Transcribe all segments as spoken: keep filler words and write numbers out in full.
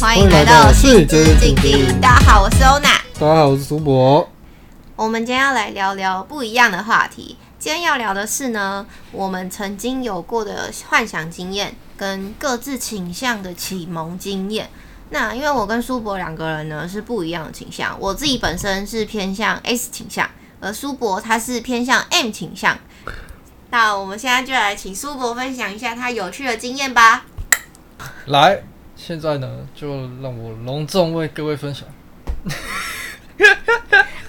欢迎来到性之静静，大家好，我是欧娜。大家好，我是苏博。我们今天要来聊聊不一样的话题。今天要聊的是呢，我们曾经有过的幻想经验，跟各自倾向的启蒙经验。那因为我跟苏博两个人呢是不一样的倾向，我自己本身是偏向 S 倾向，而苏博他是偏向 M 倾向。那我们现在就来请苏博分享一下他有趣的经验吧。来，现在呢就让我隆重为各位分享。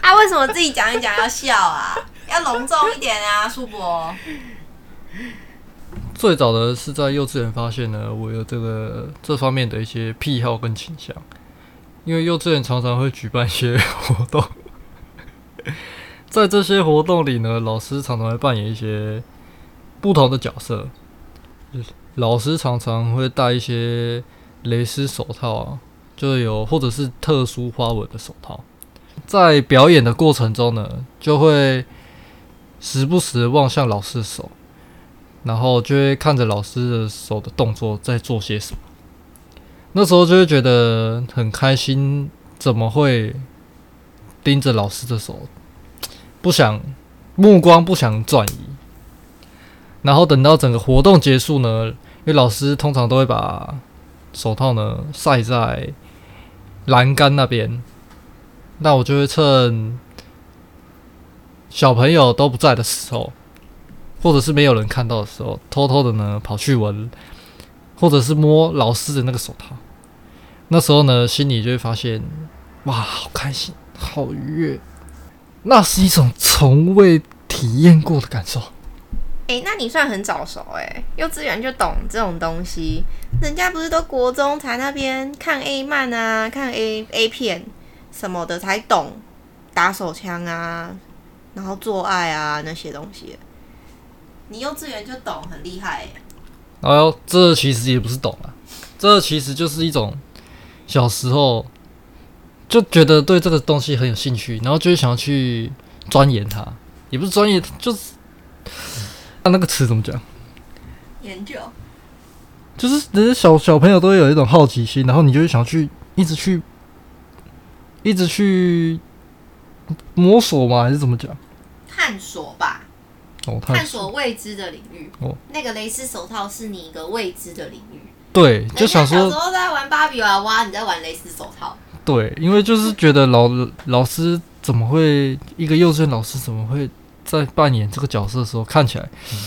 啊，为什么自己讲一讲要笑啊？要隆重一点啊，苏博。最早的是在幼稚园发现呢，我有这个这方面的一些癖好跟倾向，因为幼稚园常常会举办一些活动，在这些活动里呢，老师常常会扮演一些不同的角色，老师常常会戴一些蕾丝手套啊，就有或者是特殊花纹的手套，在表演的过程中呢，就会时不时的望向老师的手。然后就会看着老师的手的动作在做些什么，那时候就会觉得很开心，怎么会盯着老师的手，不想目光不想转移。然后等到整个活动结束呢，因为老师通常都会把手套呢晒在栏杆那边，那我就会趁小朋友都不在的时候。或者是没有人看到的时候，偷偷的呢跑去闻，或者是摸老师的那个手套。那时候呢，心里就会发现，哇，好开心，好愉悦，那是一种从未体验过的感受。哎、欸，那你算很早熟哎、欸，幼稚园就懂这种东西。人家不是都国中才那边看 A 漫啊，看 A A 片什么的才懂打手枪啊，然后做爱啊那些东西。你幼稚园就懂，很厉害耶。哎呦，这其实也不是懂啊，这其实就是一种小时候就觉得对这个东西很有兴趣，然后就想要去钻研它，也不是钻研，就是那、啊、那个词怎么讲？研究。就是人家小小朋友都有一种好奇心，然后你就会想去一直去一直去摸索嘛，还是怎么讲？探索吧。探索未知的领域，哦、那个蕾丝手套是你一个未知的领域。对，就想说小时候在玩芭比娃娃，你在玩蕾丝手套。对，因为就是觉得老老师怎么会一个幼稚园老师怎么会在扮演这个角色的时候看起来、嗯、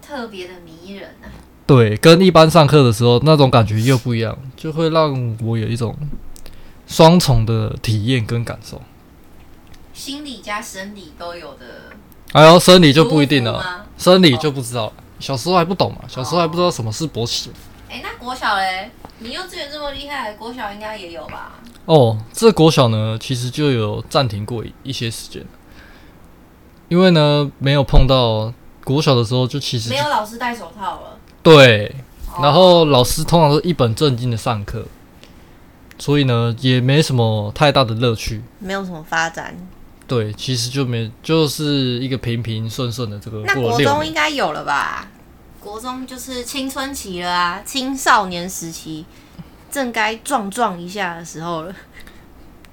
特别的迷人啊？对，跟一般上课的时候那种感觉又不一样，就会让我有一种双重的体验跟感受，心理加生理都有的。哎呦，生理就不一定了，生理就不知道了。小时候还不懂嘛，小时候还不知道什么是勃起。哎、欸，那国小嘞？你幼稚园这么厉害，国小应该也有吧？哦，这国小呢，其实就有暂停过一些时间，因为呢没有碰到国小的时候，就其实就没有老师戴手套了。对，然后老师通常都一本正经的上课，所以呢也没什么太大的乐趣，没有什么发展。对，其实就没，就是一个平平顺顺的这个。那国中应该有了吧？国中就是青春期了啊，青少年时期，正该撞撞一下的时候了。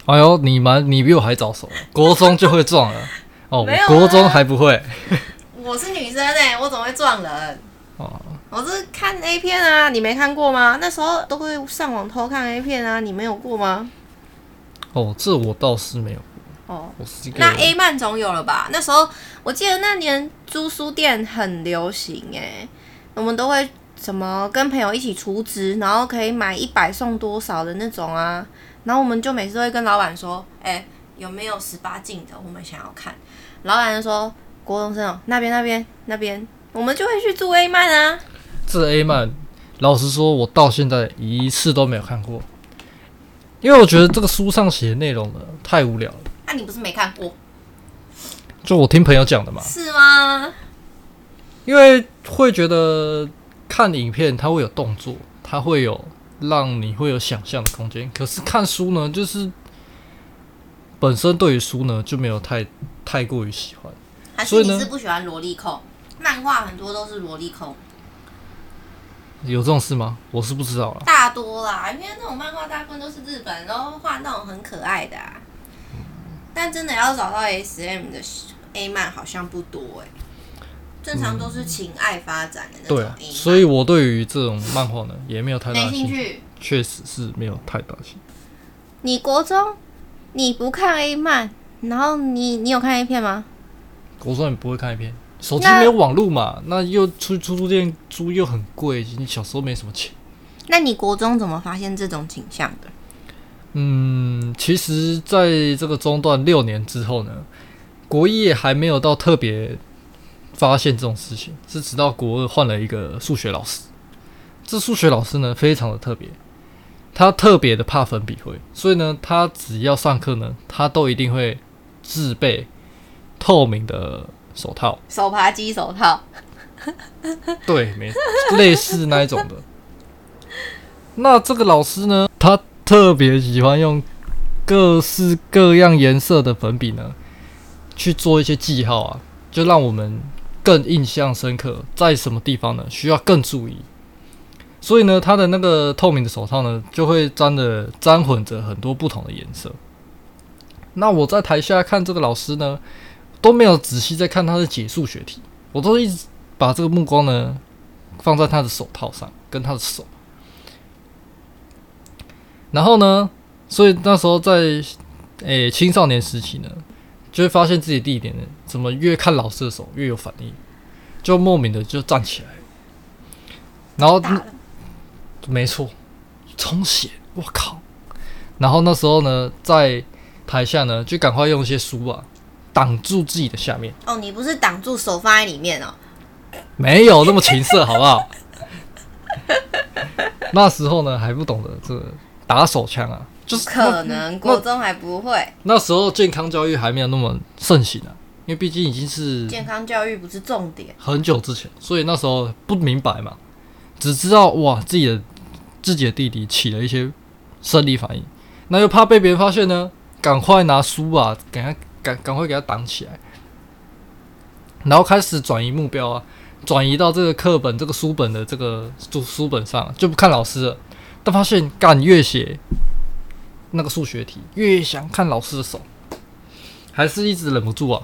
哎呦，你蛮你比我还早熟，国中就会撞了。哦，我国中还不会。我是女生哎、欸，我怎么会撞人？哦，我是看 A 片啊，你没看过吗？那时候都会上网偷看 A 片啊，你没有过吗？哦，这我倒是没有。哦，那 A 漫总有了吧？那时候我记得那年租书店很流行哎、欸，我们都会什么跟朋友一起储值，然后可以买一百送多少的那种啊。然后我们就每次都会跟老板说，哎、欸，有没有十八禁的？我们想要看。老板就说，国中生哦、喔，那边那边那边，我们就会去租 A 漫啊。这 A 漫，老实说，我到现在一次都没有看过，因为我觉得这个书上写的内容呢太无聊了。那、啊、你不是没看过？就我听朋友讲的嘛。是吗？因为会觉得看影片它会有动作，它会有让你会有想象的空间。可是看书呢，就是本身对于书呢就没有太太过于喜欢。还是你是不喜欢萝莉控？漫画很多都是萝莉控。有这种事吗？我是不知道了。大多啦，因为那种漫画大部分都是日本，然后画那种很可爱的啊。但真的要找到 S M 的 A 漫好像不多哎、欸，正常都是情爱发展的那种 A 漫、嗯。对，所以我对于这种漫画呢也没有太大兴趣，确实是没有太大兴趣。你国中你不看 A 漫，然后你你有看 A 片吗？国中你不会看 A 片。手机没有网路嘛， 那, 那又出出租店租又很贵，你小时候没什么钱。那你国中怎么发现这种倾向的？嗯，其实在这个中段六年之后呢，国一也还没有到特别发现这种事情，是直到国二换了一个数学老师。这数学老师呢非常的特别，他特别的怕粉笔灰，所以呢他只要上课呢，他都一定会自备透明的手套，手扒鸡手套，对，没类似那一种的。那这个老师呢，他特别喜欢用各式各样颜色的粉笔呢，去做一些记号啊，就让我们更印象深刻，在什么地方呢，需要更注意。所以呢，他的那个透明的手套呢，就会沾的沾混着很多不同的颜色。那我在台下看这个老师呢，都没有仔细在看他的解数学题，我都一直把这个目光呢放在他的手套上跟他的手。然后呢，所以那时候在诶、欸、青少年时期呢，就会发现自己第一点呢，怎么越看老师的手越有反应，就莫名的就站起来，然后没错，充血，我靠！然后那时候呢，在台下呢，就赶快用一些书啊，挡住自己的下面。哦，你不是挡住手放在里面哦？没有那么情色，好不好？那时候呢还不懂得这打手枪啊，就是可能国中还不会。那时候健康教育还没有那么盛行啊，因为毕竟已经是健康教育不是重点，很久之前，所以那时候不明白嘛，只知道哇自己的自己的弟弟起了一些生理反应，那又怕被别人发现呢，赶快拿书啊，赶快。赶赶快给他挡起来，然后开始转移目标啊，转移到这个课本、这个书本的这个书本上，就不看老师了。但发现干越写那个数学题，越想看老师的手，还是一直忍不住啊，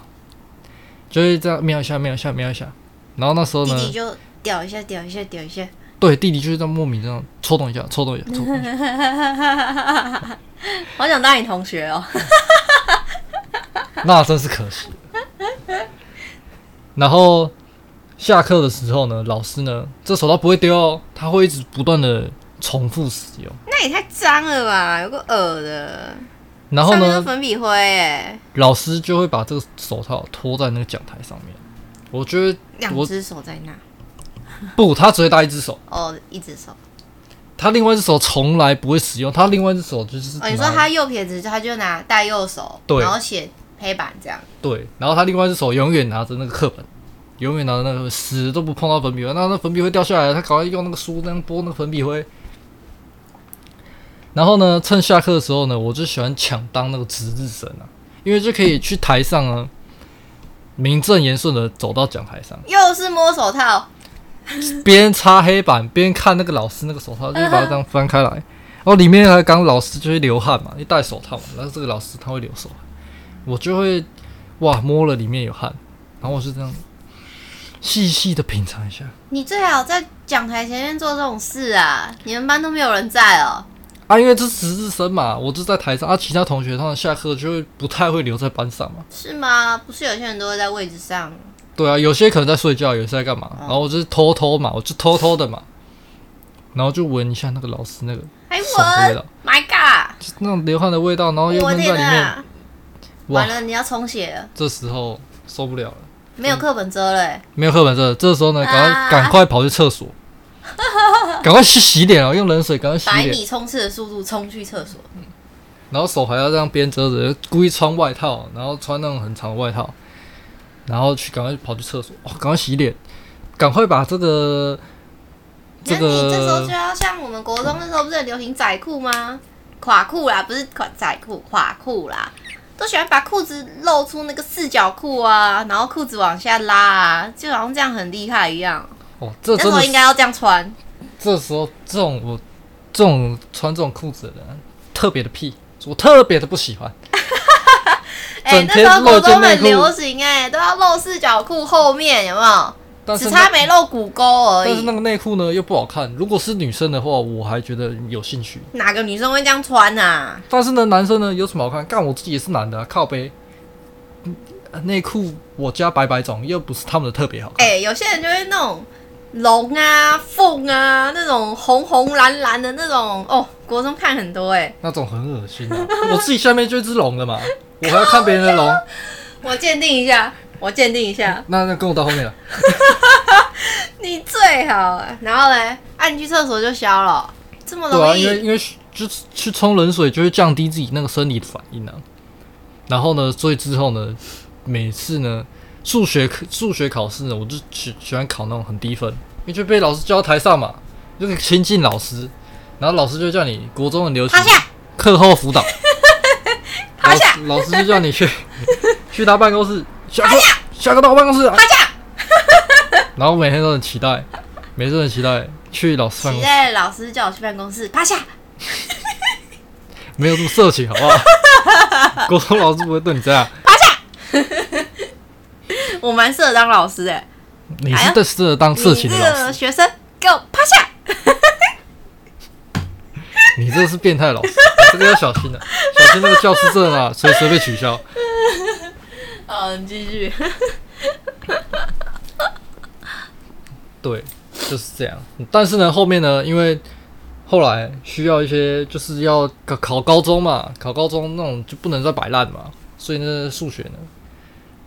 就会这样瞄一下、瞄一下、瞄一下。然后那时候呢，弟弟就屌一下、屌一下、屌一下。对，弟弟就是这样莫名这样抽动一下、抽动一下、抽动一下。好想当你同学哦。那真是可惜。然后下课的时候呢，老师呢，这手套不会丢哦，他会一直不断的重复使用。那也太脏了吧，有个恶的。然后呢，上面是粉笔灰耶。老师就会把这个手套拖在那个讲台上面。我觉得两只手在那。不，他只会搭一只手。哦，一只手。他另外一只手从来不会使用，他另外一只手就是……哦，你说他右撇子，他就拿大右手，对，然后写黑板这样。对，然后他另外一只手永远拿着那个课本，永远拿着那个，死都不碰到粉笔灰。那那粉笔灰掉下来了，他赶快用那个书那样拨那个粉笔灰。然后呢，趁下课的时候呢，我就喜欢抢当那个值日生啊，因为就可以去台上啊，名正言顺的走到讲台上。又是摸手套。边擦黑板边看那个老师那个手套，就把它这样翻开来，然后里面还刚老师就会流汗嘛，一戴手套嘛，然后这个老师他会流手汗，我就会哇摸了里面有汗，然后我是这样细细的品尝一下。你最好在讲台前面做这种事啊！你们班都没有人在哦。啊，因为这是值日生嘛，我就在台上啊，其他同学他们下课就会不太会留在班上嘛。是吗？不是有些人都会在位置上。对啊，有些可能在睡觉，有些在干嘛、嗯，然后我就是偷偷嘛，我就偷偷的嘛，然后就闻一下那个老师那个爽的味道 ，My God， 就那种流汗的味道，然后又闷在里面，啊、完了你要充血了，这时候受不了了，没有课本遮了、欸，没有课本遮，这时候呢，赶快、啊、赶快跑去厕所，赶快去洗脸哦，用冷水赶快洗脸，百米冲刺的速度冲去厕所、嗯，然后手还要这样边遮着，故意穿外套，然后穿那种很长的外套。然后去赶快跑去厕所，哦，赶快洗脸，赶快把这个这个。那你这时候就要像我们国中那时候不是很流行窄裤吗？垮裤啦，不是垮窄裤，垮裤啦。都喜欢把裤子露出那个四角裤啊，然后裤子往下拉啊，就好像这样很厉害一样。哦，这真的那时候应该要这样穿。这时候这种我这种穿这种裤子的人特别的屁，我特别的不喜欢。哎、欸，那时候国中很流行哎、欸，都要露四角裤后面有没有？只差没露骨沟而已。但是那个内裤呢又不好看，如果是女生的话，我还觉得有兴趣。哪个女生会这样穿啊？但是呢，男生呢有什么好看？干我自己也是男的、啊，靠背。内裤我家白白种，又不是他们的特别好看。哎、欸，有些人就会那种龙啊、凤啊那种红红蓝蓝的那种哦，国中看很多哎、欸，那种很恶心、啊。我自己下面就是龙了嘛，我还要看别人的龙。我鉴定一下。我鉴定一下，那那跟我到后面了。你最好、欸，然后嘞，按、啊、去厕所就消了、喔，这么容易？对啊，因为因为就去冲冷水就会降低自己那个生理的反应啊。然后呢，所以之后呢，每次呢，数学数学考试呢，我就喜喜欢考那种很低分，因为就被老师叫到台上嘛，就是亲近老师，然后老师就叫你国中的流行课后辅导，趴下，老师就叫你去去他办公室。下课，下课到我办公室、啊。趴下。然后每天都很期待，每天都很期待去老师办公室。期待老师叫我去办公室，趴下。没有这么色情，好不好？国中老师不会对你这样。趴下。我蛮适合当老师哎、欸。你是最适合当色情的老师。哎、你这学生给我趴下。你这是变态老师，这个要小心了、啊，小心那个教师证啊，随时被取消。好，你继续。对，就是这样。但是呢，后面呢，因为后来需要一些，就是要考高中嘛，考高中那种就不能再摆烂嘛，所以呢，数学呢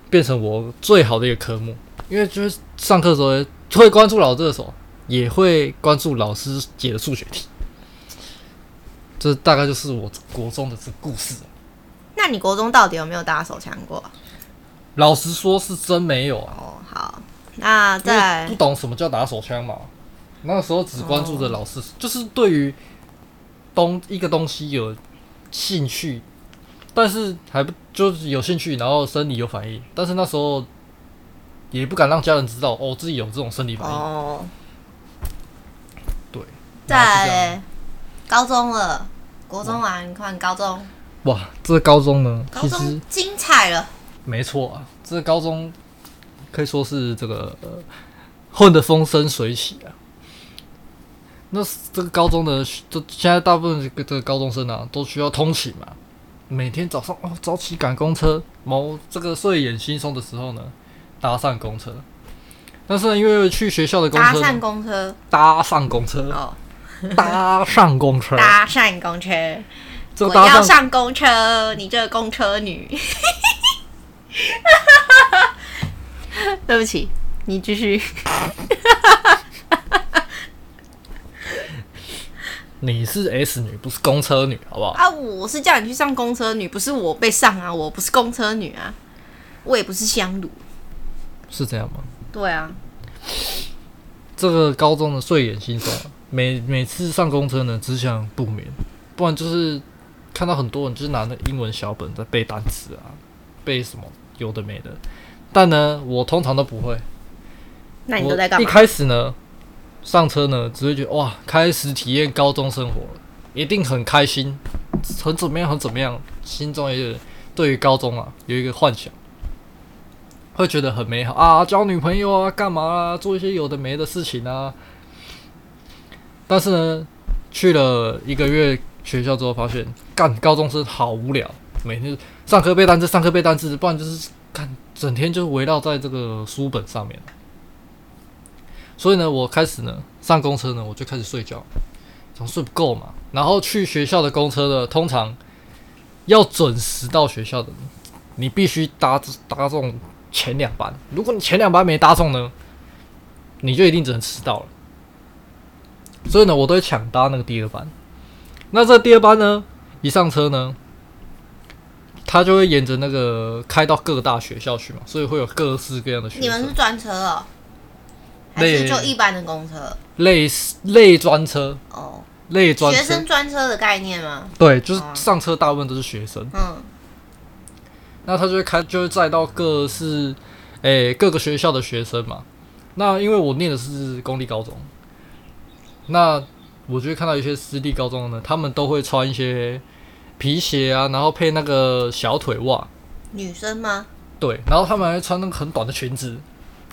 变成我最好的一个科目，因为就是上课的时候会关注老师的手，也会关注老师解的数学题。这大概就是我国中的这故事。那你国中到底有没有打手枪过？老实说，是真没有啊。哦，好，那在不懂什么叫打手枪嘛？那个时候只关注着老师，哦、就是对于东一个东西有兴趣，但是还不就是有兴趣，然后生理有反应，但是那时候也不敢让家人知道哦，自己有这种生理反应。哦，对，在高中了，国中完换高中。哇，这个高中呢，高中其实精彩了。没错啊，这个高中可以说是这个、呃、混得风生水起啊。那这个高中的，现在大部分这个高中生啊，都需要通勤嘛，每天早上哦早起赶公车，某这个睡眼惺忪的时候呢，搭上公车。但是呢因为去学校的公车，搭上公车，搭上公车哦，搭上公车，搭上公车，我要上公车，你这个公车女。对不起，你继续。你是 S 女，不是公车女，好不好？啊，我是叫你去上公车女，不是我被上啊！我不是公车女啊，我也不是香炉，是这样吗？对啊。这个高中的睡眼惺忪，每每次上公车呢，只想不眠，不然就是看到很多人就是拿那英文小本在背单词啊。背什么有的没的，但呢，我通常都不会。那你都在干嘛？一开始呢，上车呢，只会觉得哇，开始体验高中生活了，一定很开心，很怎么样，很怎么样，心中也有对于高中啊有一个幻想，会觉得很美好啊，交女朋友啊，干嘛啊，做一些有的没的事情啊。但是呢，去了一个月学校之后，发现干高中生好无聊。每天上课背单词，上课背单词，不然就是看整天就围绕在这个书本上面。所以呢，我开始呢上公车呢，我就开始睡觉，总睡不够嘛。然后去学校的公车呢，通常要准时到学校的，你必须搭搭中前两班。如果你前两班没搭中呢，你就一定只能迟到了。所以呢，我都会抢搭那个第二班。那这第二班呢，一上车呢。他就会沿着那个开到各大学校去嘛，所以会有各式各样的学生。你们是专车哦，还是就一般的公车？类类专车哦，类专、oh, 学生专车的概念吗？对，就是上车大部分都是学生。嗯，那他就会开，就会载到各是，诶、欸、各个学校的学生嘛。那因为我念的是公立高中，那我就会看到一些私立高中呢，他们都会穿一些皮鞋啊，然后配那个小腿袜。女生吗？对，然后他们还穿那个很短的裙子，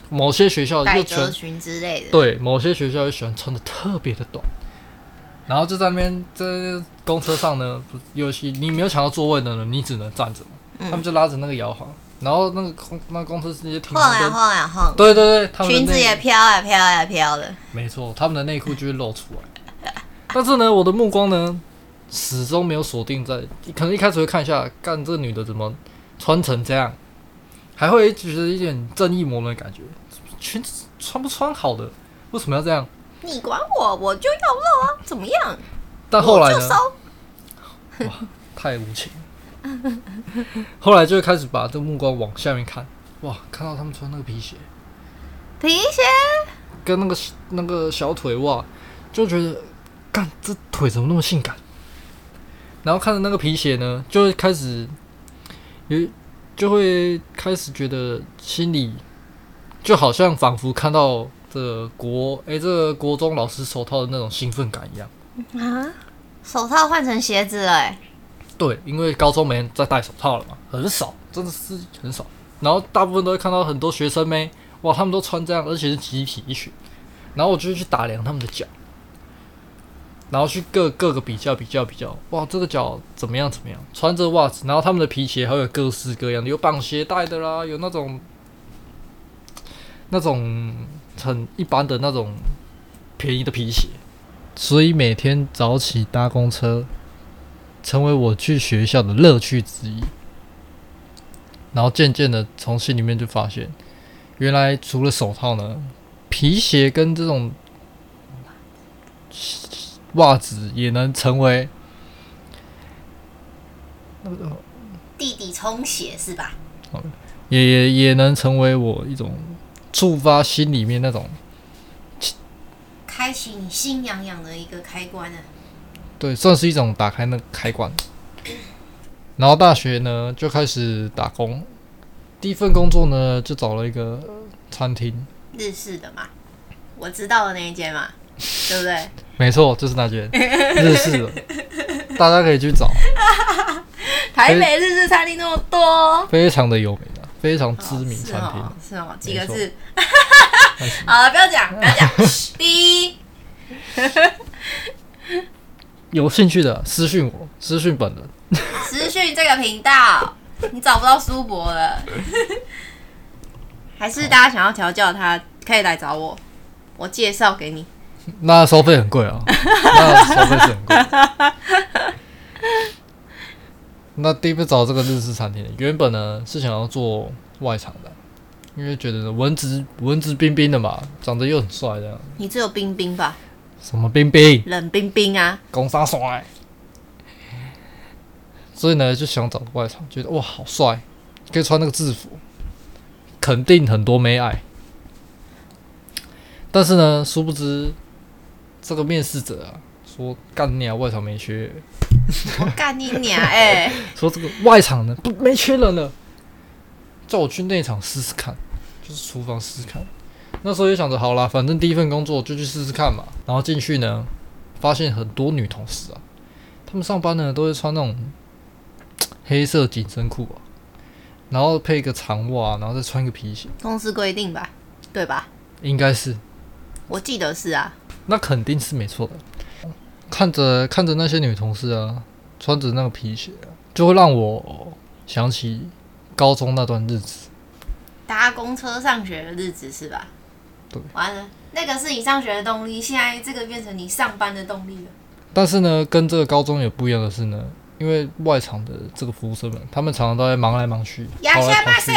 某些学校就穿裙之类的。对，某些学校就喜欢穿的特别的短。然后就在那边，在公车上呢，有些你没有抢到座位的呢，你只能站着。嗯、他们就拉着那个摇晃，然后那个公那公车直接停。晃呀晃呀晃。对对对，他们的裙子也飘呀飘呀飘的。没错，他们的内裤就会露出来。但是呢，我的目光呢，始终没有锁定在，可能一开始会看一下，干这个女的怎么穿成这样，还会觉得一点正义魔人的感觉，裙子穿不穿好的，为什么要这样？你管我，我就要露啊，怎么样？但后来呢？我就哇，太无情了。后来就开始把这目光往下面看，哇，看到他们穿那个皮鞋，皮鞋跟那个那个小腿袜，就觉得干这腿怎么那么性感？然后看着那个皮鞋呢，就会开始有，就会开始觉得心里就好像仿佛看到。这国哎、欸，这国中老师手套的那种兴奋感一样啊！手套换成鞋子了、欸，对，因为高中没人在戴手套了嘛，很少，真的是很少。然后大部分都会看到很多学生妹，哇，他们都穿这样，而且是集体一群。然后我就去打量他们的脚，然后去各各个比较比较比较，哇，这个脚怎么样怎么样？穿着袜子，然后他们的皮鞋还有各式各样的，有绑鞋带的啦，有那种那种。很一般的那种便宜的皮鞋，所以每天早起搭公车，成为我去学校的乐趣之一。然后渐渐的从心里面就发现，原来除了手套呢，皮鞋跟这种袜子也能成为弟弟冲鞋是吧？也也也能成为我一种。触发心里面那种开启你心痒痒的一个开关、啊、对，算是一种打开那个开关。然后大学呢就开始打工，第一份工作呢就找了一个餐厅，日式的嘛，我知道的那一间嘛，对不对？没错，就是那间日式的，大家可以去找。台北日式餐厅那么多，非常的有名。非常知名餐厅、哦、是 哦, 是哦几个字好了，不要讲不要讲第一有兴趣的私讯我，私讯本人，私讯这个频道你找不到苏博了还是大家想要调教他可以来找我，我介绍给你，那收费很贵啊、哦、那收费是很贵那第一步找这个日式餐厅，原本呢是想要做外场的，因为觉得文质文质彬彬的嘛，长得又很帅的。你只有彬彬吧？什么彬彬？冷彬彬啊！公杀帅。所以呢，就想找个外场，觉得哇好帅，可以穿那个制服，肯定很多妹爱。但是呢，殊不知这个面试者啊，说干你啊，外场没缺。我干你娘哎、欸！说这个外场呢不没缺人了，叫我去内场试试看，就是厨房试试看。那时候也想着好啦，反正第一份工作就去试试看嘛。然后进去呢，发现很多女同事啊，她们上班呢都会穿那种黑色紧身裤啊，然后配一个长袜，然后再穿一个皮鞋。公司规定吧，对吧？应该是，我记得是啊。那肯定是没错的。看着看着那些女同事啊，穿着那个皮鞋、啊，就会让我想起高中那段日子，搭公车上学的日子是吧？对，完了，那个是你上学的动力，现在这个变成你上班的动力了。但是呢，跟这个高中也不一样的是呢，因为外场的这个服务生们，他们常常都在忙来忙去，跑来跑去。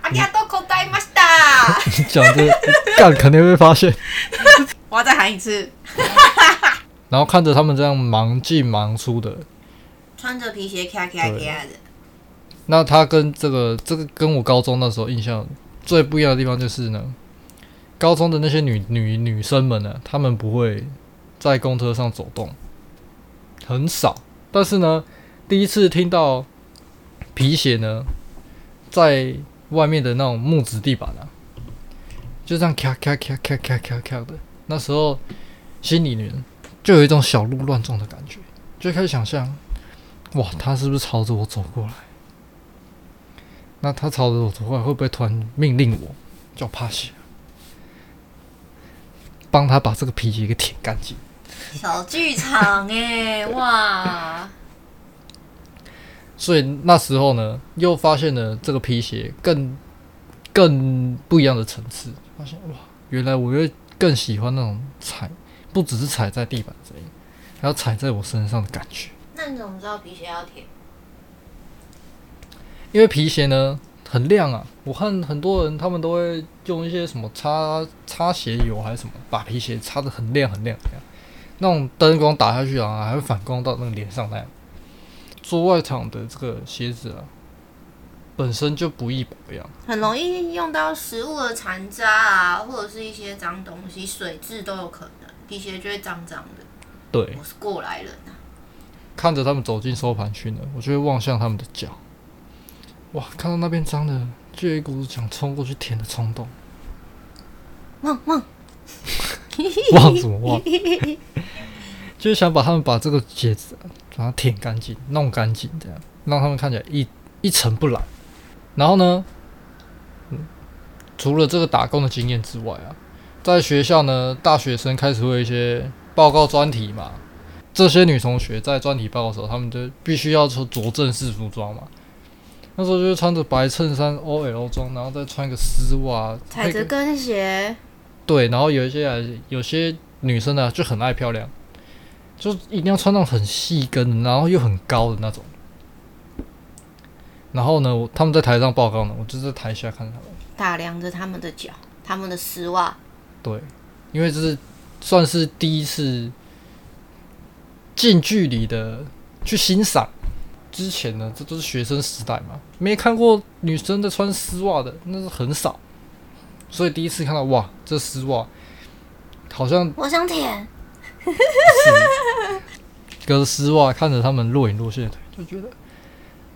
ありがとうございました。讲这干肯定会发现。我要再喊一次。然后看着他们这样忙进忙出的，穿着皮鞋咔咔咔的。那他跟这个这个跟我高中那时候印象最不一样的地方就是呢，高中的那些女女女生们呢，她们不会在公车上走动，很少。但是呢，第一次听到皮鞋呢，在外面的那种木质地板啊，就这样咔咔咔咔咔咔咔的。那时候心里面就有一种小鹿乱撞的感觉，就开始想象，哇，他是不是朝着我走过来？那他朝着我走过来，会不会突然命令我叫趴下，帮他把这个皮鞋给舔干净？小剧场哎、欸，哇！所以那时候呢，又发现了这个皮鞋更更不一样的层次，发现哇，原来我又更喜欢那种踩，不只是踩在地板这里，还要踩在我身上的感觉。那你怎么知道皮鞋要舔？因为皮鞋呢很亮啊，我看很多人他们都会用一些什么擦擦鞋油还是什么，把皮鞋擦得很亮很亮很亮，那种灯光打下去啊，还会反光到那个脸上那样。做外场的这个鞋子啊，本身就不易保养，很容易用到食物的残渣啊，或者是一些脏东西、水渍都有可能，皮鞋就会脏脏的。对，我是过来人啊。看着他们走进收盘区呢，我就会望向他们的脚。哇，看到那边脏的，就有一股想冲过去舔的冲动。汪汪，汪什么汪？就是想把他们把这个鞋子、啊。把它舔干净，弄干净，这样让他们看起来一一尘不染。然后呢、嗯，除了这个打工的经验之外啊，在学校呢，大学生开始会有一些报告专题嘛。这些女同学在专题报告的时候，她们就必须要着正式服装嘛。那时候就穿着白衬衫 O L 装，然后再穿一个丝袜，踩着跟鞋。对，然后有一些有些女生呢、啊、就很爱漂亮。就一定要穿那种很细跟，然后又很高的那种。然后呢，他们在台上报告呢，我就在台下看他们，打量着他们的脚、他们的丝袜。对，因为这是算是第一次近距离的去欣赏。之前呢，这都是学生时代嘛，没看过女生在穿丝袜的，那是很少。所以第一次看到，哇，这丝袜好像我想舔。隔着丝袜看着他们若隐若现的腿，就觉得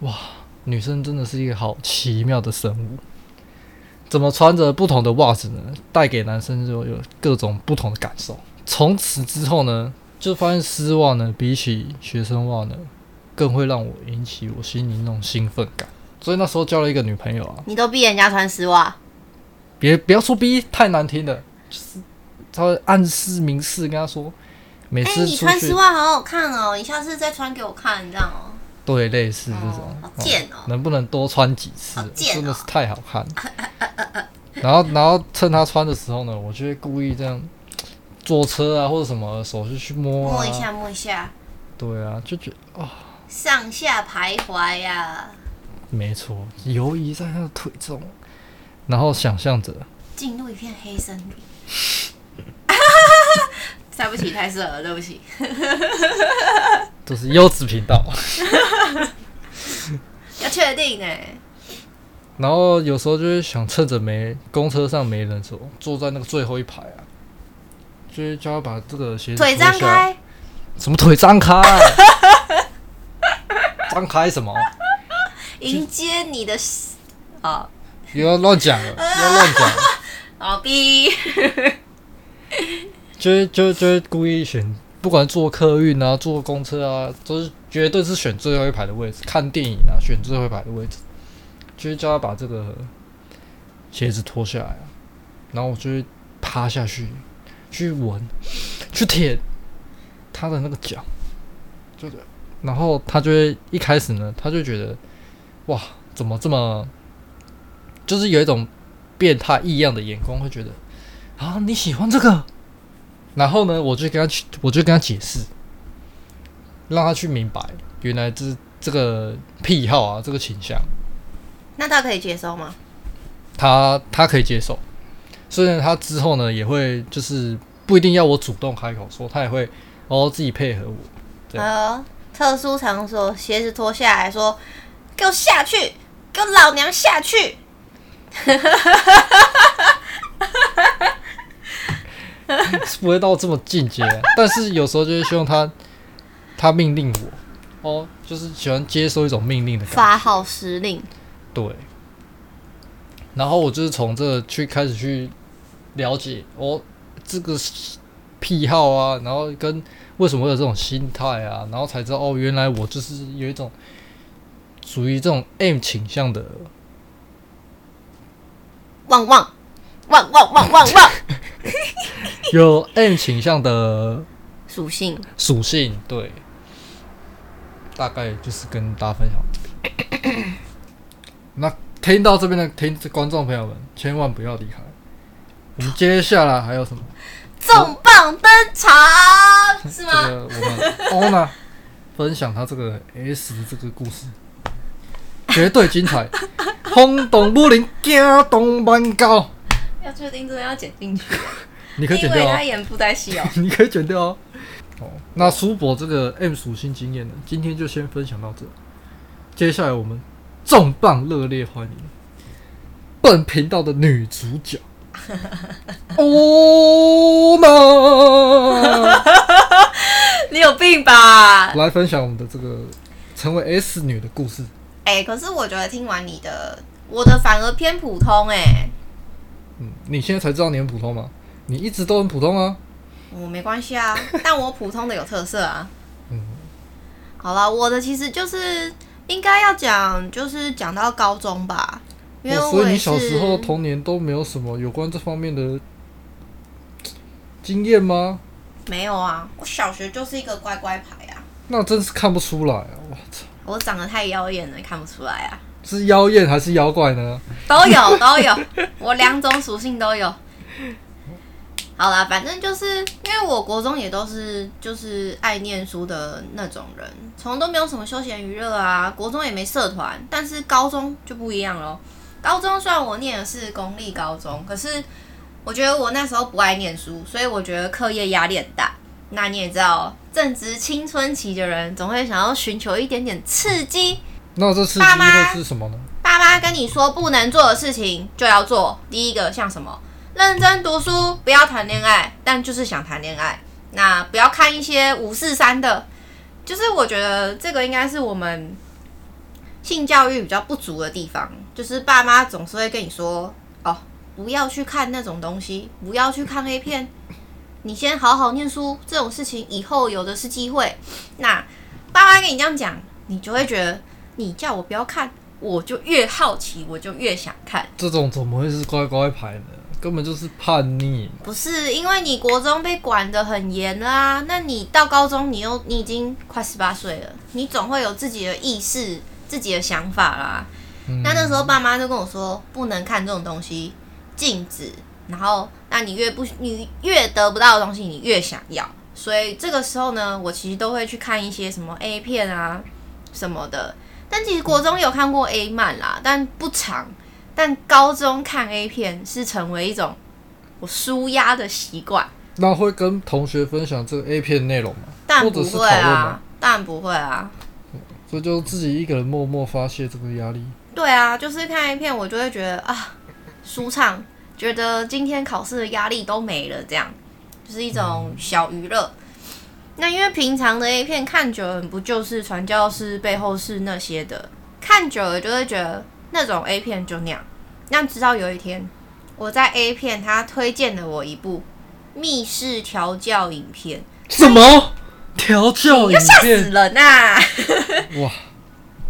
哇，女生真的是一个好奇妙的生物。怎么穿着不同的袜子呢，带给男生就有各种不同的感受。从此之后呢，就发现丝袜呢，比起学生袜呢，更会让我引起我心里那种兴奋感。所以那时候交了一个女朋友啊，你都逼人家穿丝袜，别不要说逼太难听的，就是他会暗示明示跟他说。哎、欸，你穿丝袜好好看哦！你下次再穿给我看，这样哦。对，类似这种。哦、好贱哦！能不能多穿几次？好贱哦、真的是太好看了。然后，然后趁他穿的时候呢，我就会故意这样坐车啊，或者什么手就去摸、啊、摸一下，摸一下。对啊，就觉得啊，哦、上下徘徊呀、啊。没错，游移在他的腿中，然后想象着进入一片黑森林。对不起，太色了，对不起。这是优质频道。要确定哎、欸。然后有时候就是想趁着没公车上没人的时候，坐在那个最后一排啊，就是叫他把这个鞋子脱下来。腿张开。什么腿张开？张开什么？迎接你的啊！又要乱讲了，又要乱讲。老逼。就就就故意选，不管坐客运啊、坐公车啊，都是绝对是选最后一排的位置。看电影啊，选最后一排的位置，就是叫他把这个鞋子脱下来、啊，然后我就会趴下去，去闻，去舔他的那个脚，就然后他就会一开始呢，他就觉得哇，怎么这么，就是有一种变态异样的眼光，会觉得啊，你喜欢这个。然后呢，我就跟他，我就跟他解释，让他去明白，原来这这个癖好啊，这个倾向。那他可以接受吗？他他可以接受，虽然他之后呢也会就是不一定要我主动开口说，他也会哦自己配合我。这样、呃、特殊场所，鞋子脱下来说：“给我下去，给我老娘下去！”不会到这么进阶、啊，但是有时候就是希望他，他命令我，哦，就是喜欢接受一种命令的感觉，发号施令。对。然后我就是从这个去开始去了解我、哦、这个癖好啊，然后跟为什么会有这种心态啊，然后才知道哦，原来我就是有一种属于这种 M 倾向的。旺旺旺旺旺旺旺，有 M 倾向的属性属性，对，大概就是跟大家分享。那听到这边的听观众朋友们，千万不要离开。我们接下来还有什么？重磅登场是吗？这个我们 Ona 分享他这个 S 这个故事，绝对精彩，轰动武林，惊动万教。要确定真的要剪进去，你可以剪掉、啊，因为他演布袋戏哦。你可以剪掉哦、啊。哦，那苏博这个 M 属性经验呢，今天就先分享到这。接下来我们重磅热烈欢迎本频道的女主角Ona。你有病吧？来分享我们的这个成为 S 女的故事。哎、欸，可是我觉得听完你的，我的反而偏普通哎、欸。嗯、你现在才知道你很普通吗？你一直都很普通啊。我、哦、没关系啊，但我普通的有特色啊。嗯，好啦，我的其实就是应该要讲，就是讲到高中吧，因为我、哦、所以你小时候童年都没有什么有关这方面的经验吗？没有啊，我小学就是一个乖乖牌啊。那真是看不出来啊！我操，我长得太妖艳了，看不出来啊。是妖艳还是妖怪呢？都有都有，我两种属性都有。好啦，反正就是因为我国中也都是就是爱念书的那种人，从都没有什么休闲娱乐啊，国中也没社团，但是高中就不一样咯。高中虽然我念的是公立高中，可是我觉得我那时候不爱念书，所以我觉得课业压力很大。那你也知道，正值青春期的人总会想要寻求一点点刺激。那这次机会是什么呢？爸妈跟你说不能做的事情就要做。第一个像什么？认真读书，不要谈恋爱，但就是想谈恋爱。那不要看一些五四三的，就是我觉得这个应该是我们性教育比较不足的地方，就是爸妈总是会跟你说哦，不要去看那种东西，不要去看 A 片，你先好好念书，这种事情以后有的是机会。那爸妈跟你这样讲，你就会觉得。你叫我不要看，我就越好奇，我就越想看。这种怎么会是乖乖牌呢？根本就是叛逆。不是，因为你国中被管得很严啦、啊，那你到高中你又，你已经快十八岁了，你总会有自己的意识、自己的想法啦。嗯、那那时候爸妈就跟我说，不能看这种东西，禁止。然后，那你越不，你越得不到的东西，你越想要。所以这个时候呢，我其实都会去看一些什么 A 片啊什么的。但其实国中有看过 A 漫啦，但不长。但高中看 A 片是成为一种我抒压的习惯。那会跟同学分享这个 A 片内容吗？但不会啊，但不会啊。所以就自己一个人默默发泄这个压力。对啊，就是看 A 片，我就会觉得啊，舒畅，觉得今天考试的压力都没了，这样就是一种小娱乐。嗯，那因为平常的 A 片看久了，不就是传教士、背后是那些的，看久了就会觉得那种 A 片就那样。那直到有一天，我在 A 片他推荐了我一部密室调教影片。什么调教影片？吓死人啊！哇，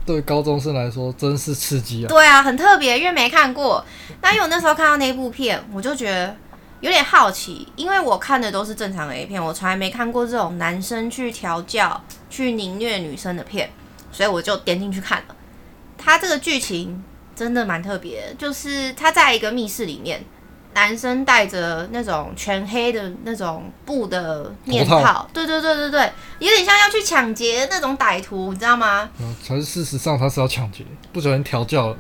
对高中生来说真是刺激啊！对啊，很特别，因为没看过。那因为我那时候看到那部片，我就觉得有点好奇，因为我看的都是正常的 A 片，我从来没看过这种男生去调教、去凌虐女生的片，所以我就点进去看了。他这个剧情真的蛮特别，就是他在一个密室里面，男生戴着那种全黑的那种布的面套，对对对对对，有点像要去抢劫那种歹徒，你知道吗？嗯，可是事实上他是要抢劫，不小心调教了。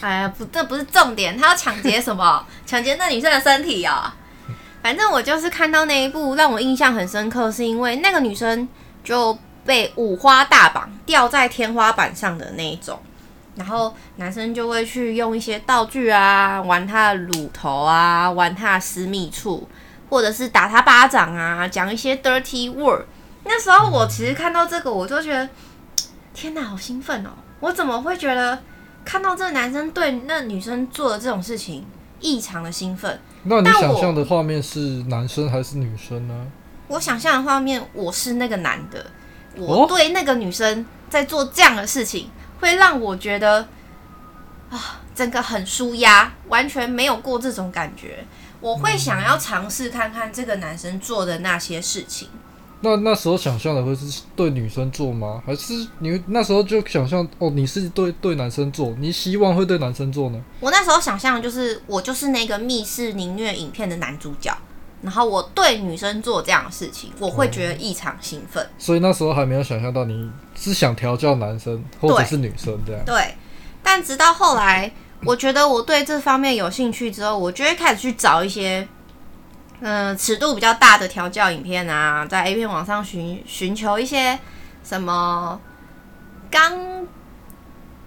哎呀，不，这不是重点，他要抢劫什么？抢劫那女生的身体啊、喔！反正我就是看到那一部让我印象很深刻，是因为那个女生就被五花大绑吊在天花板上的那一种，然后男生就会去用一些道具啊，玩她的乳头啊，玩她的私密处，或者是打她巴掌啊，讲一些 dirty word。那时候我其实看到这个，我就觉得天哪，好兴奋哦！我怎么会觉得看到这个男生对那女生做的这种事情异常的兴奋？那你想象的画面是男生还是女生呢？我想象的画面，我是那个男的，我对那个女生在做这样的事情，会让我觉得啊，整个很舒压，完全没有过这种感觉。我会想要尝试看看这个男生做的那些事情。那那时候想象的会是对女生做吗？还是你那时候就想象哦，你是对对男生做，你希望会对男生做呢？我那时候想象就是我就是那个密室凌虐影片的男主角，然后我对女生做这样的事情，我会觉得异常兴奋。哦，所以那时候还没有想象到你是想调教男生或者是女生这样。对，但直到后来，我觉得我对这方面有兴趣之后，我就会开始去找一些。嗯，尺度比较大的调教影片啊，在 A 片网上寻寻求一些什么刚，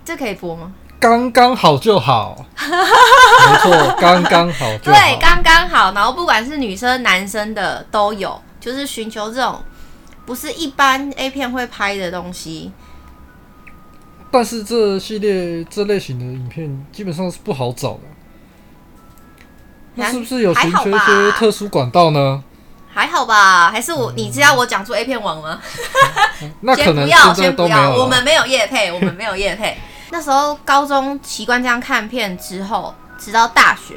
这可以播吗？刚刚好就好，没错，刚刚好就好。对，刚刚好。然后不管是女生男生的都有，就是寻求这种不是一般 A 片会拍的东西。但是这系列这类型的影片基本上是不好找的。那是不是有寻求一些特殊管道呢？还好吧，还是我、嗯、你知道我讲出 A 片网吗？那可能现在都没有，先不要，我们没有业配，我们没有业配。那时候高中习惯这样看片之后，直到大学，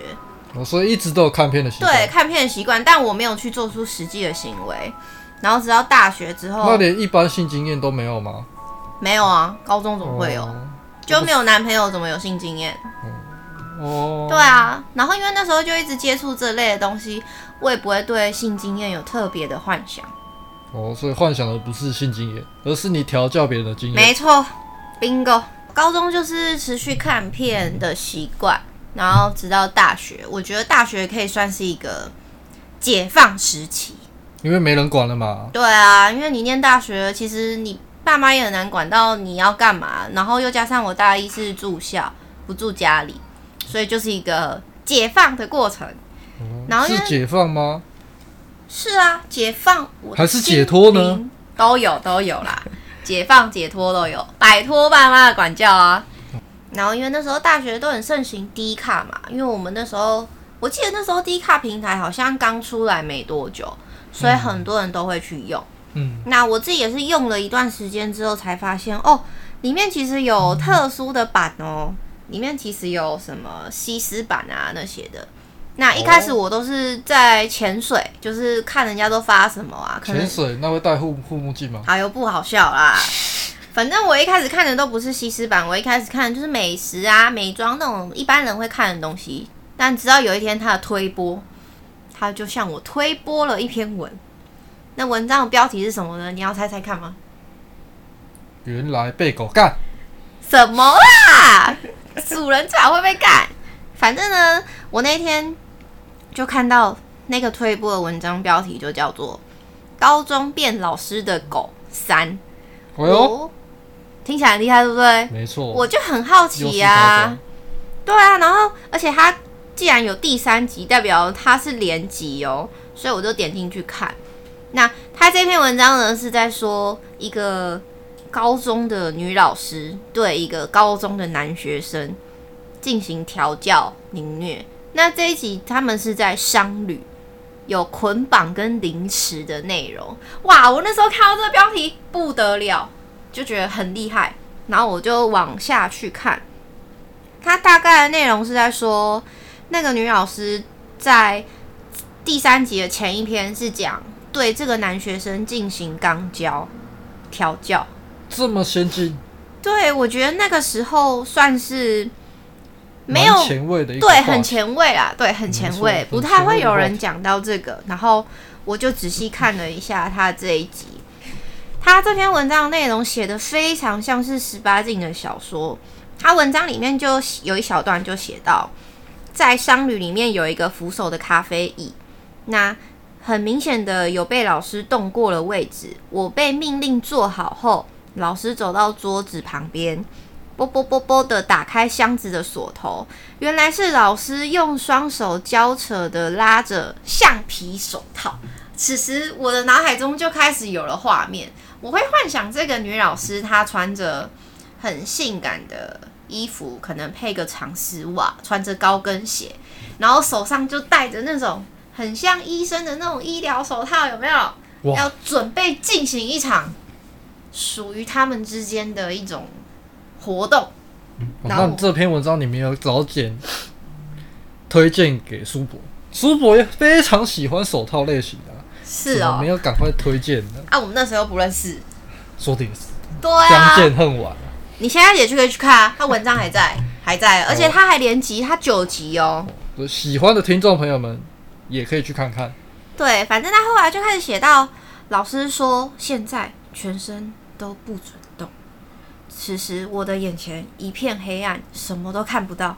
哦，所以一直都有看片的习惯。对，看片的习惯，但我没有去做出实际的行为。然后直到大学之后，那连一般性经验都没有吗？没有啊，高中怎么会有？哦，就没有男朋友，怎么有性经验？嗯哦，对啊，然后因为那时候就一直接触这类的东西，我也不会对性经验有特别的幻想。哦，所以幻想的不是性经验，而是你调教别人的经验。没错 ，bingo。高中就是持续看片的习惯，然后直到大学，我觉得大学可以算是一个解放时期，因为没人管了嘛。对啊，因为你念大学，其实你爸妈也很难管到你要干嘛，然后又加上我大一是住校，不住家里。所以就是一个解放的过程，嗯，然后是解放吗？是啊，解放我还是解脱呢？都有都有啦，解放解脱都有，摆脱爸妈的管教啊。然后因为那时候大学都很盛行 D 卡嘛，因为我们那时候我记得那时候 D 卡平台好像刚出来没多久，所以很多人都会去用。嗯，那我自己也是用了一段时间之后才发现，哦，里面其实有特殊的版哦。里面其实有什么西施版啊那些的，那一开始我都是在潜水，哦，就是看人家都发什么啊。潜水那会戴护护目镜吗？哎呦，不好笑啦！反正我一开始看的都不是西施版，我一开始看的就是美食啊、美妆那种一般人会看的东西。但直到有一天他的推播，他就向我推播了一篇文，那文章的标题是什么呢？你要猜猜看吗？原来被狗干？什么啦？主人最好会被干。反正呢，我那天就看到那个推播的文章标题就叫做高中变老师的狗三。哎呦，听起来很厉害对不对？没错，我就很好奇啊。对啊，然后而且它既然有第三集，代表它是连集哦，所以我就点进去看。那它这篇文章呢，是在说一个高中的女老师对一个高中的男学生进行调教凌虐。那这一集他们是在商旅，有捆绑跟凌迟的内容。哇！我那时候看到这个标题不得了，就觉得很厉害。然后我就往下去看，他大概的内容是在说，那个女老师在第三集的前一篇是讲对这个男学生进行肛交调教。这么先进，对，我觉得那个时候算是没有前卫的一个，对，很前卫啦，对，很前卫，不太会有人讲到这个。然后我就仔细看了一下他这一集，他这篇文章的内容写得非常像是十八禁的小说。他文章里面就有一小段就写到，在商旅里面有一个扶手的咖啡椅，那很明显的有被老师动过的位置，我被命令坐好后。老师走到桌子旁边，啵啵啵啵的打开箱子的锁头，原来是老师用双手交扯的拉着橡皮手套。此时我的脑海中就开始有了画面，我会幻想这个女老师她穿着很性感的衣服，可能配个长丝袜，穿着高跟鞋，然后手上就戴着那种很像医生的那种医疗手套，有没有？要准备进行一场属于他们之间的一种活动。那、哦、这篇文章你没有早点推荐给苏博，苏博也非常喜欢手套类型的、啊，是哦，没有赶快推荐的。啊，我们那时候不认识，说的也是，对啊，相见恨晚、啊。你现在也去可以去看啊，他文章还在，还在，而且他还连集，他九集哦。喜欢的听众朋友们也可以去看看。对，反正他后来就开始写到，老师说现在全身都不准动。此时我的眼前一片黑暗，什么都看不到。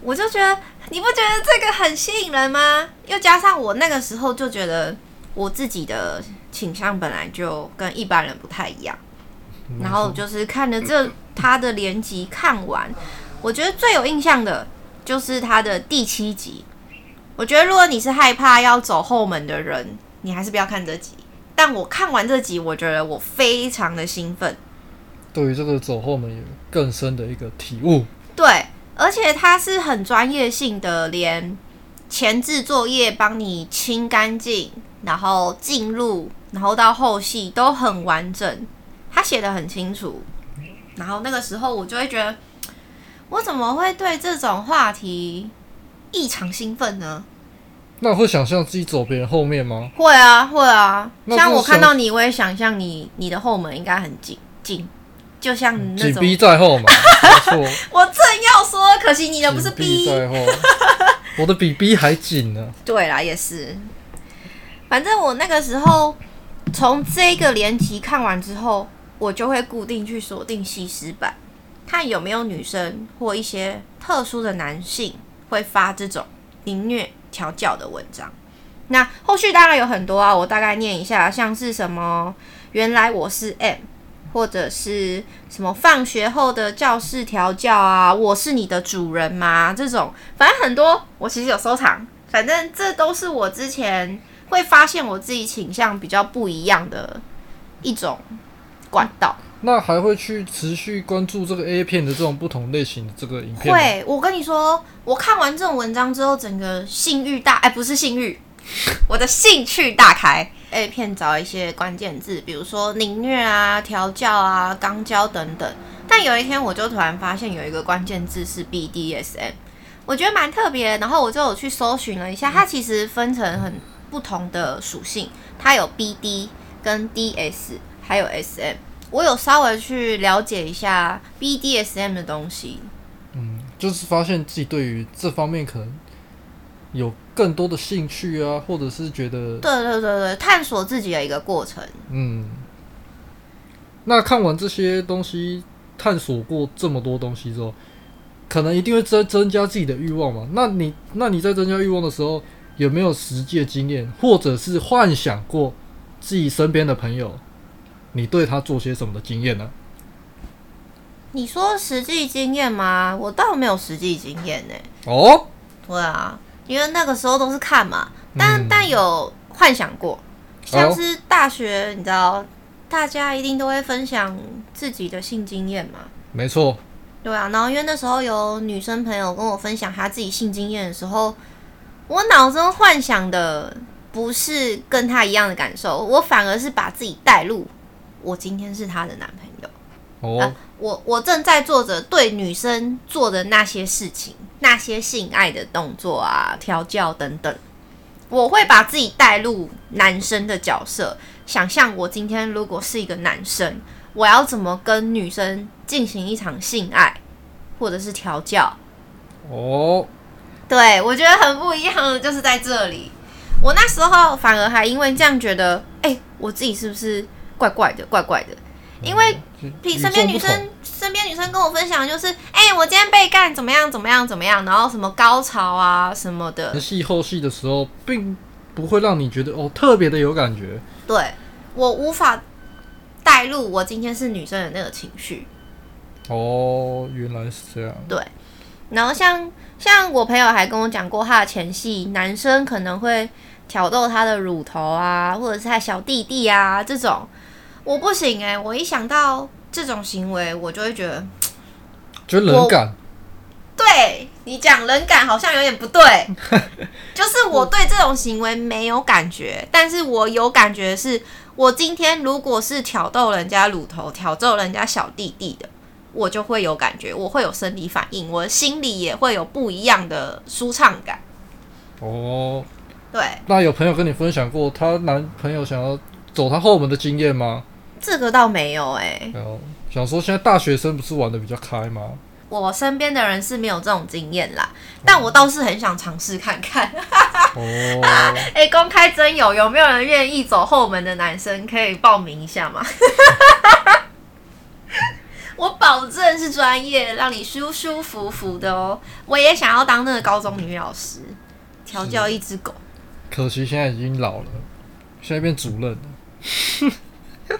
我就觉得，你不觉得这个很吸引人吗？又加上我那个时候就觉得我自己的倾向本来就跟一般人不太一样，然后就是看了这他的连集看完，我觉得最有印象的就是他的第七集。我觉得如果你是害怕要走后门的人，你还是不要看这集。但我看完这集，我觉得我非常的兴奋，对于这个走后门有更深的一个体悟。对，而且它是很专业性的，连前置作业帮你清干净，然后进入，然后到后戏都很完整，他写得很清楚。然后那个时候我就会觉得，我怎么会对这种话题异常兴奋呢？那会想象自己走别人后面吗？会啊，会啊。像我看到你，我也想象你，你的后门应该很近近，就像那种紧逼在后嘛。我正要说，可惜你的不是逼在后，我的比逼还紧呢、啊。对啦，也是。反正我那个时候从这个连集看完之后，我就会固定去锁定西施版，看有没有女生或一些特殊的男性会发这种凌虐调教的文章。那后续当然有很多啊，我大概念一下，像是什么原来我是 M， 或者是什么放学后的教室调教啊，我是你的主人吗？这种反正很多，我其实有收藏。反正这都是我之前会发现我自己倾向比较不一样的一种管道。那还会去持续关注这个 A 片的这种不同类型的这个影片吗？会，我跟你说，我看完这种文章之后，整个性欲大，哎、欸，不是性欲，我的兴趣大开。A 片找一些关键字，比如说凌虐啊、调教啊、肛交等等。但有一天，我就突然发现有一个关键字是 B D S M， 我觉得蛮特别。然后我就有去搜寻了一下，它其实分成很不同的属性，它有 B D 跟 D S， 还有 S M。我有稍微去了解一下 B D S M 的东西，嗯，就是发现自己对于这方面可能有更多的兴趣啊，或者是觉得对对对对，探索自己的一个过程。嗯，那看完这些东西，探索过这么多东西之后，可能一定会增增加自己的欲望嘛？那你那你在增加欲望的时候，有没有实际的经验，或者是幻想过自己身边的朋友？你对他做些什么的经验呢？你说实际经验吗？我倒没有实际经验呢、欸。哦，对啊，因为那个时候都是看嘛，但、嗯、但有幻想过，像是大学，你知道，大家一定都会分享自己的性经验嘛。没错。对啊，然后因为那时候有女生朋友跟我分享她自己性经验的时候，我脑中幻想的不是跟她一样的感受，我反而是把自己带入。我今天是她的男朋友，哦、呃我，我正在做着对女生做的那些事情，那些性爱的动作啊、调教等等，我会把自己带入男生的角色，想象我今天如果是一个男生，我要怎么跟女生进行一场性爱，或者是调教。哦，对，我觉得很不一样的就是在这里，我那时候反而还因为这样觉得，哎、欸，我自己是不是？怪怪的，怪怪的，因为身边女生，身边女生跟我分享就是，哎、欸，我今天被干怎么样，怎么样，怎么样，然后什么高潮啊什么的。戏后戏的时候，并不会让你觉得哦特别的有感觉。对，我无法带入我今天是女生的那个情绪，哦，原来是这样。对，然后像像我朋友还跟我讲过，他的前戏男生可能会挑逗他的乳头啊，或者是他小弟弟啊这种。我不行哎、欸，我一想到这种行为，我就会觉得，就冷感。对，你讲冷感好像有点不对，就是我对这种行为没有感觉，但是我有感觉是，我今天如果是挑逗人家乳头、挑逗人家小弟弟的，我就会有感觉，我会有生理反应，我心里也会有不一样的舒畅感。哦，对。那有朋友跟你分享过他男朋友想要走他后门的经验吗？这个倒没有哎、欸。想说现在大学生不是玩的比较开吗？我身边的人是没有这种经验啦，但我倒是很想尝试看看。哦，哎、欸，公开征友，有没有人愿意走后门的男生可以报名一下吗？我保证是专业，让你舒舒服服的哦。我也想要当那个高中女老师，调教一只狗。可惜现在已经老了，现在变主任了。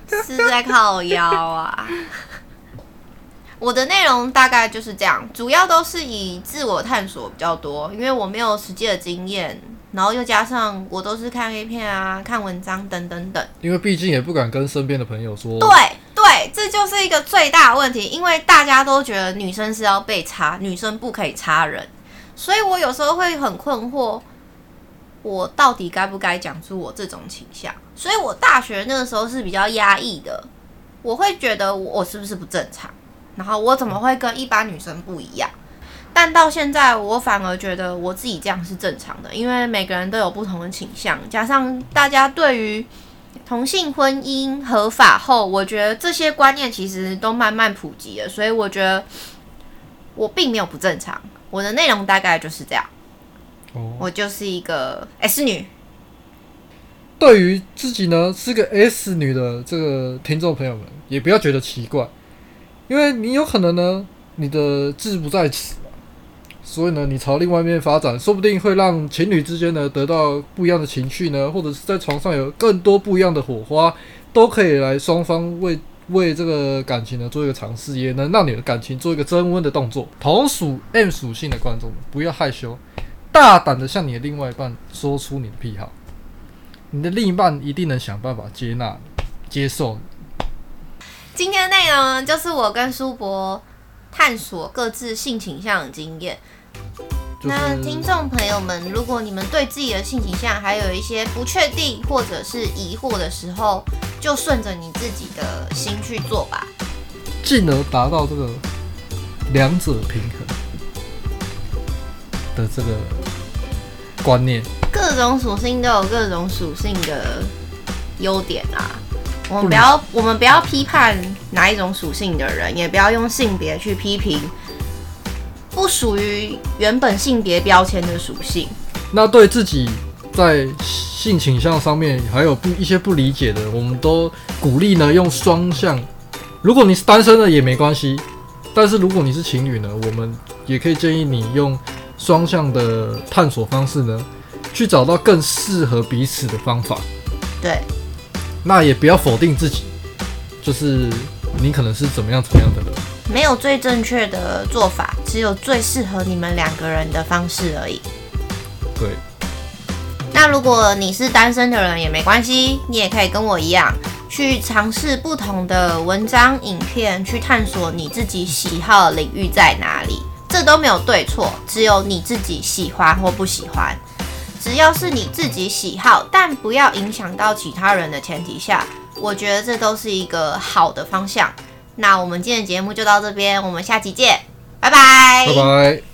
是在靠腰啊。我的内容大概就是这样，主要都是以自我探索比较多，因为我没有实际的经验，然后又加上我都是看 A 片啊、看文章等等等。因为毕竟也不敢跟身边的朋友说。对对，这就是一个最大的问题，因为大家都觉得女生是要被插，女生不可以插人，所以我有时候会很困惑，我到底该不该讲出我这种倾向？所以我大学那个时候是比较压抑的，我会觉得 我, 我是不是不正常？然后我怎么会跟一般女生不一样？但到现在我反而觉得我自己这样是正常的，因为每个人都有不同的倾向，加上大家对于同性婚姻合法后，我觉得这些观念其实都慢慢普及了，所以我觉得我并没有不正常。我的内容大概就是这样，哦、我就是一个 S 女。对于自己呢是个 S 女的这个听众朋友们，也不要觉得奇怪。因为你有可能呢，你的志不在此，所以呢，你朝另外一面发展，说不定会让情侣之间呢得到不一样的情趣呢，或者是在床上有更多不一样的火花，都可以来双方为为这个感情呢做一个尝试，也能让你的感情做一个增温的动作。同属 M 属性的观众，不要害羞，大胆的向你的另外一半说出你的癖好，你的另一半一定能想办法接纳、接受你。今天的内容呢，就是我跟舒伯探索各自性倾向的经验、就是。那听众朋友们，如果你们对自己的性倾向还有一些不确定或者是疑惑的时候，就顺着你自己的心去做吧，进而达到这个两者平衡的这个观念。各种属性都有各种属性的优点啊。我们不要，我们不要批判哪一种属性的人，也不要用性别去批评不属于原本性别标签的属性。那对自己在性倾向上面还有不一些不理解的，我们都鼓励呢用双向。如果你是单身的也没关系，但是如果你是情侣呢，我们也可以建议你用双向的探索方式呢，去找到更适合彼此的方法。对。那也不要否定自己，就是你可能是怎么样怎么样的人，没有最正确的做法，只有最适合你们两个人的方式而已。对。那如果你是单身的人也没关系，你也可以跟我一样，去尝试不同的文章、影片，去探索你自己喜好的领域在哪里。这都没有对错，只有你自己喜欢或不喜欢。只要是你自己喜好，但不要影响到其他人的前提下，我觉得这都是一个好的方向。那我们今天的节目就到这边，我们下期见，拜拜，拜拜。